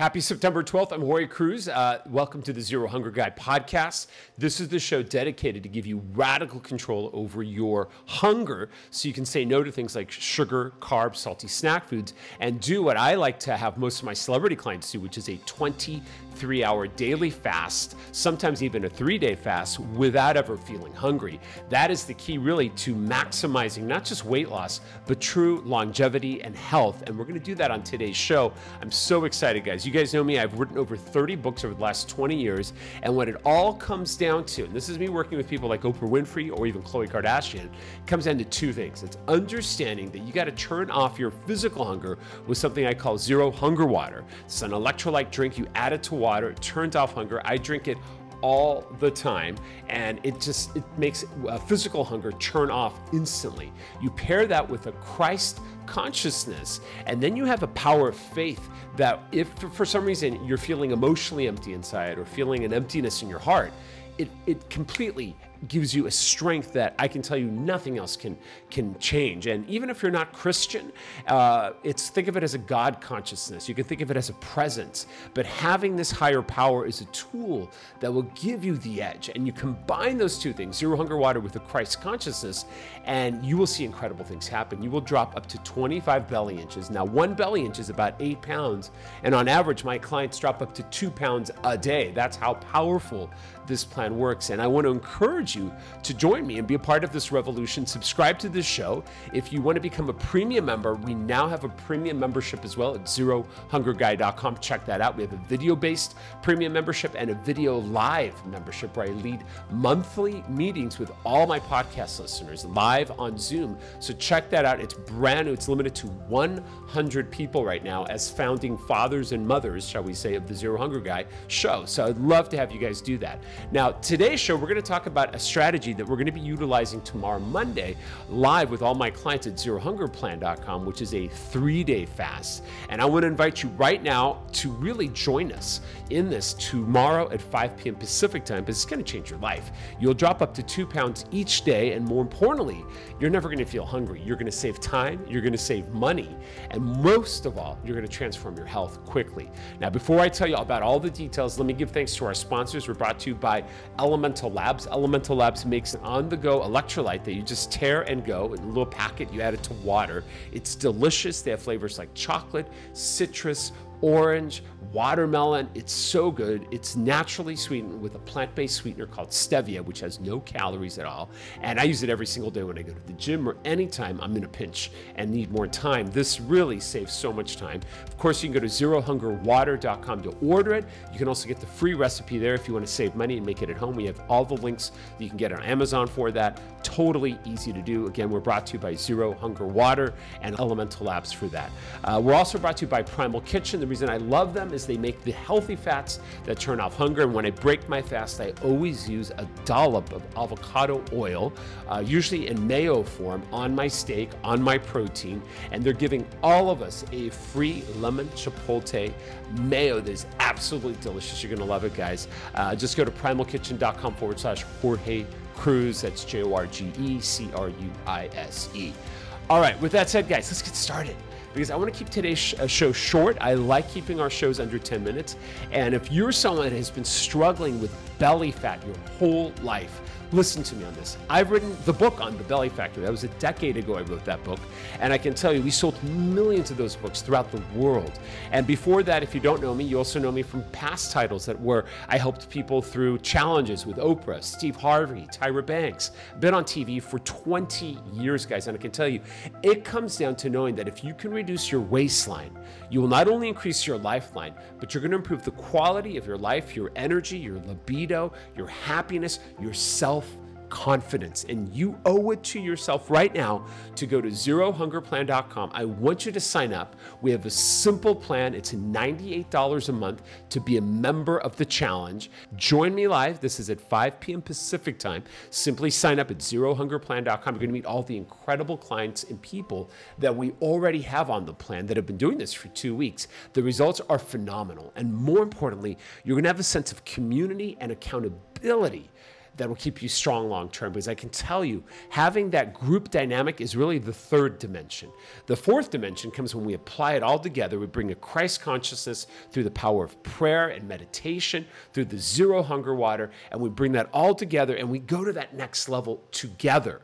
Happy September 12th. I'm Jorge Cruz. Welcome to the Zero Hunger Guy podcast. This is the show dedicated to give you radical control over your hunger so you can say no to things like sugar, carbs, salty snack foods, and do what I like to have most of my celebrity clients do, which is a 23-hour daily fast, sometimes even a 3-day fast without ever feeling hungry. That is the key really to maximizing not just weight loss, but true longevity and health. And we're going to do that on today's show. I'm so excited, guys. You guys know me, I've written over 30 books over the last 20 years, and what it all comes down to, and this is me working with people like Oprah Winfrey or even Khloe Kardashian, comes down to two things. It's understanding that you got to turn off your physical hunger with something I call Zero Hunger Water. It's an electrolyte drink. You add it to water, it turns off hunger. I drink it all the time, and it makes physical hunger turn off instantly. You pair that with a Christ consciousness, and then you have a power of faith that if for some reason you're feeling emotionally empty inside or feeling an emptiness in your heart, it completely gives you a strength that I can tell you nothing else can change. And even if you're not Christian, think of it as a God consciousness. You can think of it as a presence, but having this higher power is a tool that will give you the edge. And you combine those two things, Zero Hunger Water with a Christ consciousness, and you will see incredible things happen. You will drop up to 25 belly inches. Now, one belly inch is about 8 pounds. And on average, my clients drop up to 2 pounds a day. That's how powerful this plan works. And I want to encourage you to join me and be a part of this revolution. Subscribe to this show. If you want to become a premium member, we now have a premium membership as well at ZeroHungerGuy.com. Check that out. We have a video-based premium membership and a video live membership where I lead monthly meetings with all my podcast listeners live on Zoom. So check that out. It's brand new. It's limited to 100 people right now as founding fathers and mothers, shall we say, of the Zero Hunger Guy show. So I'd love to have you guys do that. Now, today's show, we're going to talk about a strategy that we're going to be utilizing tomorrow, Monday, live with all my clients at ZeroHungerPlan.com, which is a 3-day fast. And I want to invite you right now to really join us in this tomorrow at 5 p.m. Pacific time, because it's going to change your life. You'll drop up to 2 pounds each day, and more importantly, you're never going to feel hungry. You're going to save time, you're going to save money, and most of all, you're going to transform your health quickly. Now, before I tell you about all the details, let me give thanks to our sponsors. We're brought to you by Elemental Labs. Elemental Labs makes an on-the-go electrolyte that you just tear and go in a little packet. You add it to water. It's delicious. They have flavors like chocolate, citrus, orange, watermelon. It's so good. It's naturally sweetened with a plant-based sweetener called Stevia, which has no calories at all. And I use it every single day when I go to the gym or anytime I'm in a pinch and need more time. This really saves so much time. Of course, you can go to ZeroHungerWater.com to order it. You can also get the free recipe there if you want to save money and make it at home. We have all the links that you can get on Amazon for that. Totally easy to do. Again, we're brought to you by Zero Hunger Water and Elemental Labs for that. We're also brought to you by Primal Kitchen. The reason I love them is they make the healthy fats that turn off hunger. And when I break my fast, I always use a dollop of avocado oil, usually in mayo form, on my steak, on my protein. And they're giving all of us a free lemon chipotle mayo that is absolutely delicious. You're going to love it, guys. Just go to primalkitchen.com/Jorge Cruz. That's JORGE CRUISE. All right, with that said, guys, let's get started, because I want to keep today's show short. I like keeping our shows under 10 minutes. And if you're someone that has been struggling with belly fat your whole life, listen to me on this. I've written the book on the belly factor. That was a decade ago I wrote that book. And I can tell you, we sold millions of those books throughout the world. And before that, if you don't know me, you also know me from past titles that were, I helped people through challenges with Oprah, Steve Harvey, Tyra Banks. Been on TV for 20 years, guys. And I can tell you, it comes down to knowing that if you can reduce your waistline, you will not only increase your lifeline, but you're going to improve the quality of your life, your energy, your libido, your happiness, your self-confidence. And you owe it to yourself right now to go to ZeroHungerPlan.com. I want you to sign up. We have a simple plan. It's $98 a month to be a member of the challenge. Join me live. This is at 5 p.m. Pacific time. Simply sign up at ZeroHungerPlan.com. You're going to meet all the incredible clients and people that we already have on the plan that have been doing this for 2 weeks. The results are phenomenal. And more importantly, you're going to have a sense of community and accountability that will keep you strong long-term, because I can tell you, having that group dynamic is really the third dimension. The fourth dimension comes when we apply it all together. We bring a Christ consciousness through the power of prayer and meditation, through the Zero Hunger Water, and we bring that all together and we go to that next level together.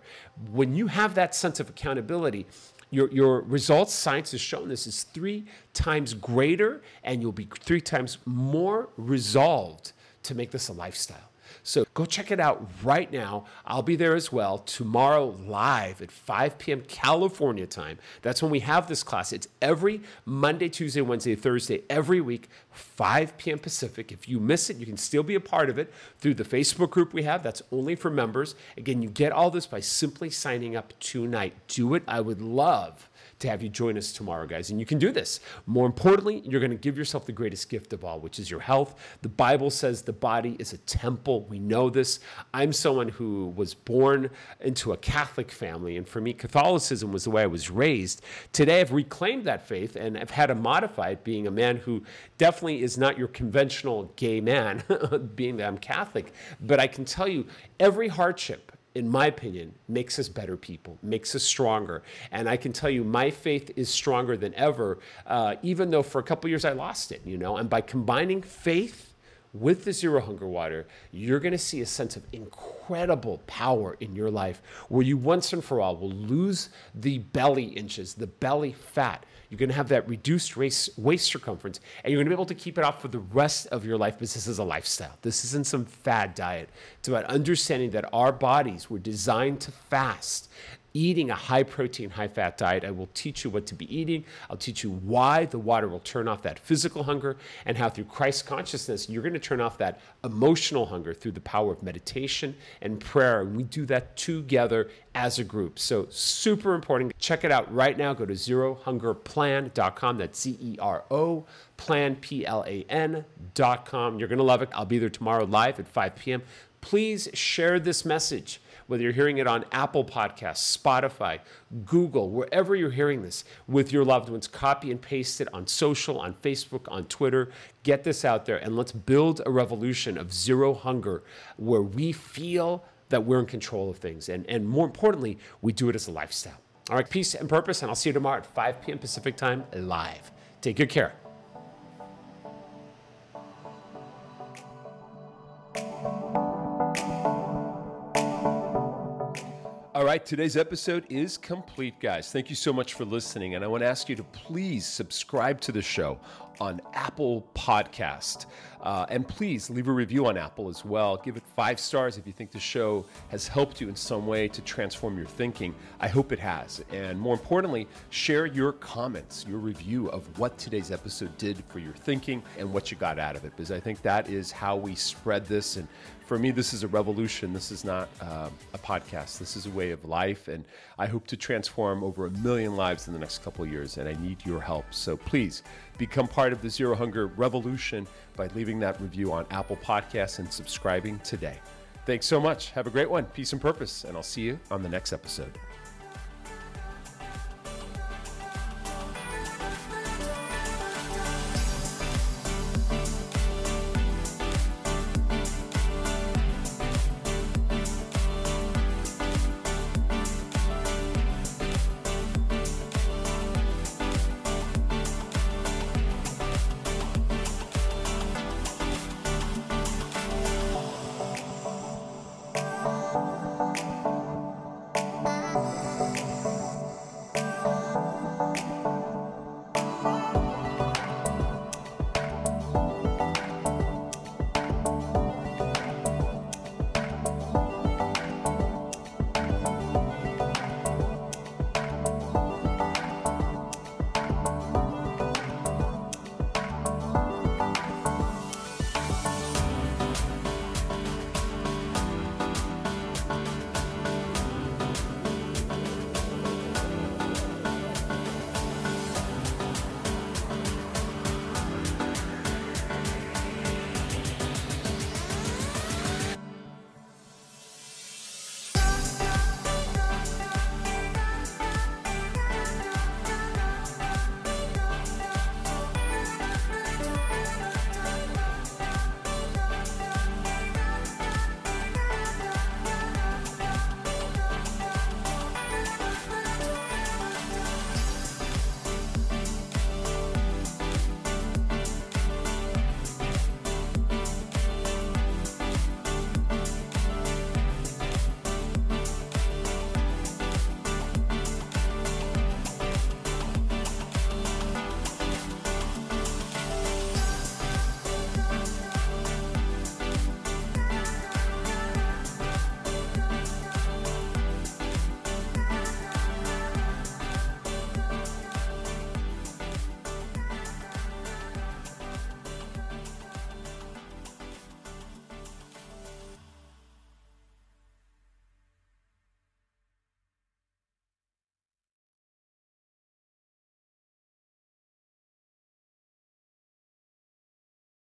When you have that sense of accountability, your results, science has shown this, is 3 times greater, and you'll be 3 times more resolved to make this a lifestyle. So go check it out right now. I'll be there as well tomorrow live at 5 p.m. California time. That's when we have this class. It's every Monday, Tuesday, Wednesday, Thursday, every week, 5 p.m. Pacific. If you miss it, you can still be a part of it through the Facebook group we have. That's only for members. Again, you get all this by simply signing up tonight. Do it. I would love to have you join us tomorrow, guys. And you can do this. More importantly, you're going to give yourself the greatest gift of all, which is your health. The Bible says the body is a temple. We know this. I'm someone who was born into a Catholic family, and for me, Catholicism was the way I was raised. Today, I've reclaimed that faith, and I've had to modify it, being a man who definitely is not your conventional gay man, being that I'm Catholic. But I can tell you, every hardship, in my opinion, makes us better people, makes us stronger. And I can tell you, my faith is stronger than ever, even though for a couple years I lost it, you know. And by combining faith with the Zero Hunger Water, you're going to see a sense of incredible power in your life, where you once and for all will lose the belly inches, the belly fat. You're going to have that reduced waist circumference, and you're going to be able to keep it off for the rest of your life, because this is a lifestyle. This isn't some fad diet. It's about understanding that our bodies were designed to fast, eating a high-protein, high-fat diet. I will teach you what to be eating. I'll teach you why the water will turn off that physical hunger, and how through Christ consciousness, you're going to turn off that emotional hunger through the power of meditation and prayer. And we do that together as a group. So super important. Check it out right now. Go to ZeroHungerPlan.com. That's ZERO. Plan, PLAN.com. You're going to love it. I'll be there tomorrow live at 5 p.m. Please share this message, whether you're hearing it on Apple Podcasts, Spotify, Google, wherever you're hearing this, with your loved ones. Copy and paste it on social, on Facebook, on Twitter. Get this out there, and let's build a revolution of zero hunger, where we feel that we're in control of things. And more importantly, we do it as a lifestyle. All right, peace and purpose, and I'll see you tomorrow at 5 p.m. Pacific time live. Take good care. All right, today's episode is complete, guys. Thank you so much for listening. And I want to ask you to please subscribe to the show on Apple Podcast. And please leave a review on Apple as well. Give it 5 stars if you think the show has helped you in some way to transform your thinking. I hope it has. And more importantly, share your comments, your review of what today's episode did for your thinking and what you got out of it. Because I think that is how we spread this. And for me, this is a revolution. This is not a podcast. This is a way of life. And I hope to transform over 1 million lives in the next couple of years. And I need your help. So please become part of the Zero Hunger revolution by leaving that review on Apple Podcasts and subscribing today. Thanks so much. Have a great one. Peace and purpose. And I'll see you on the next episode.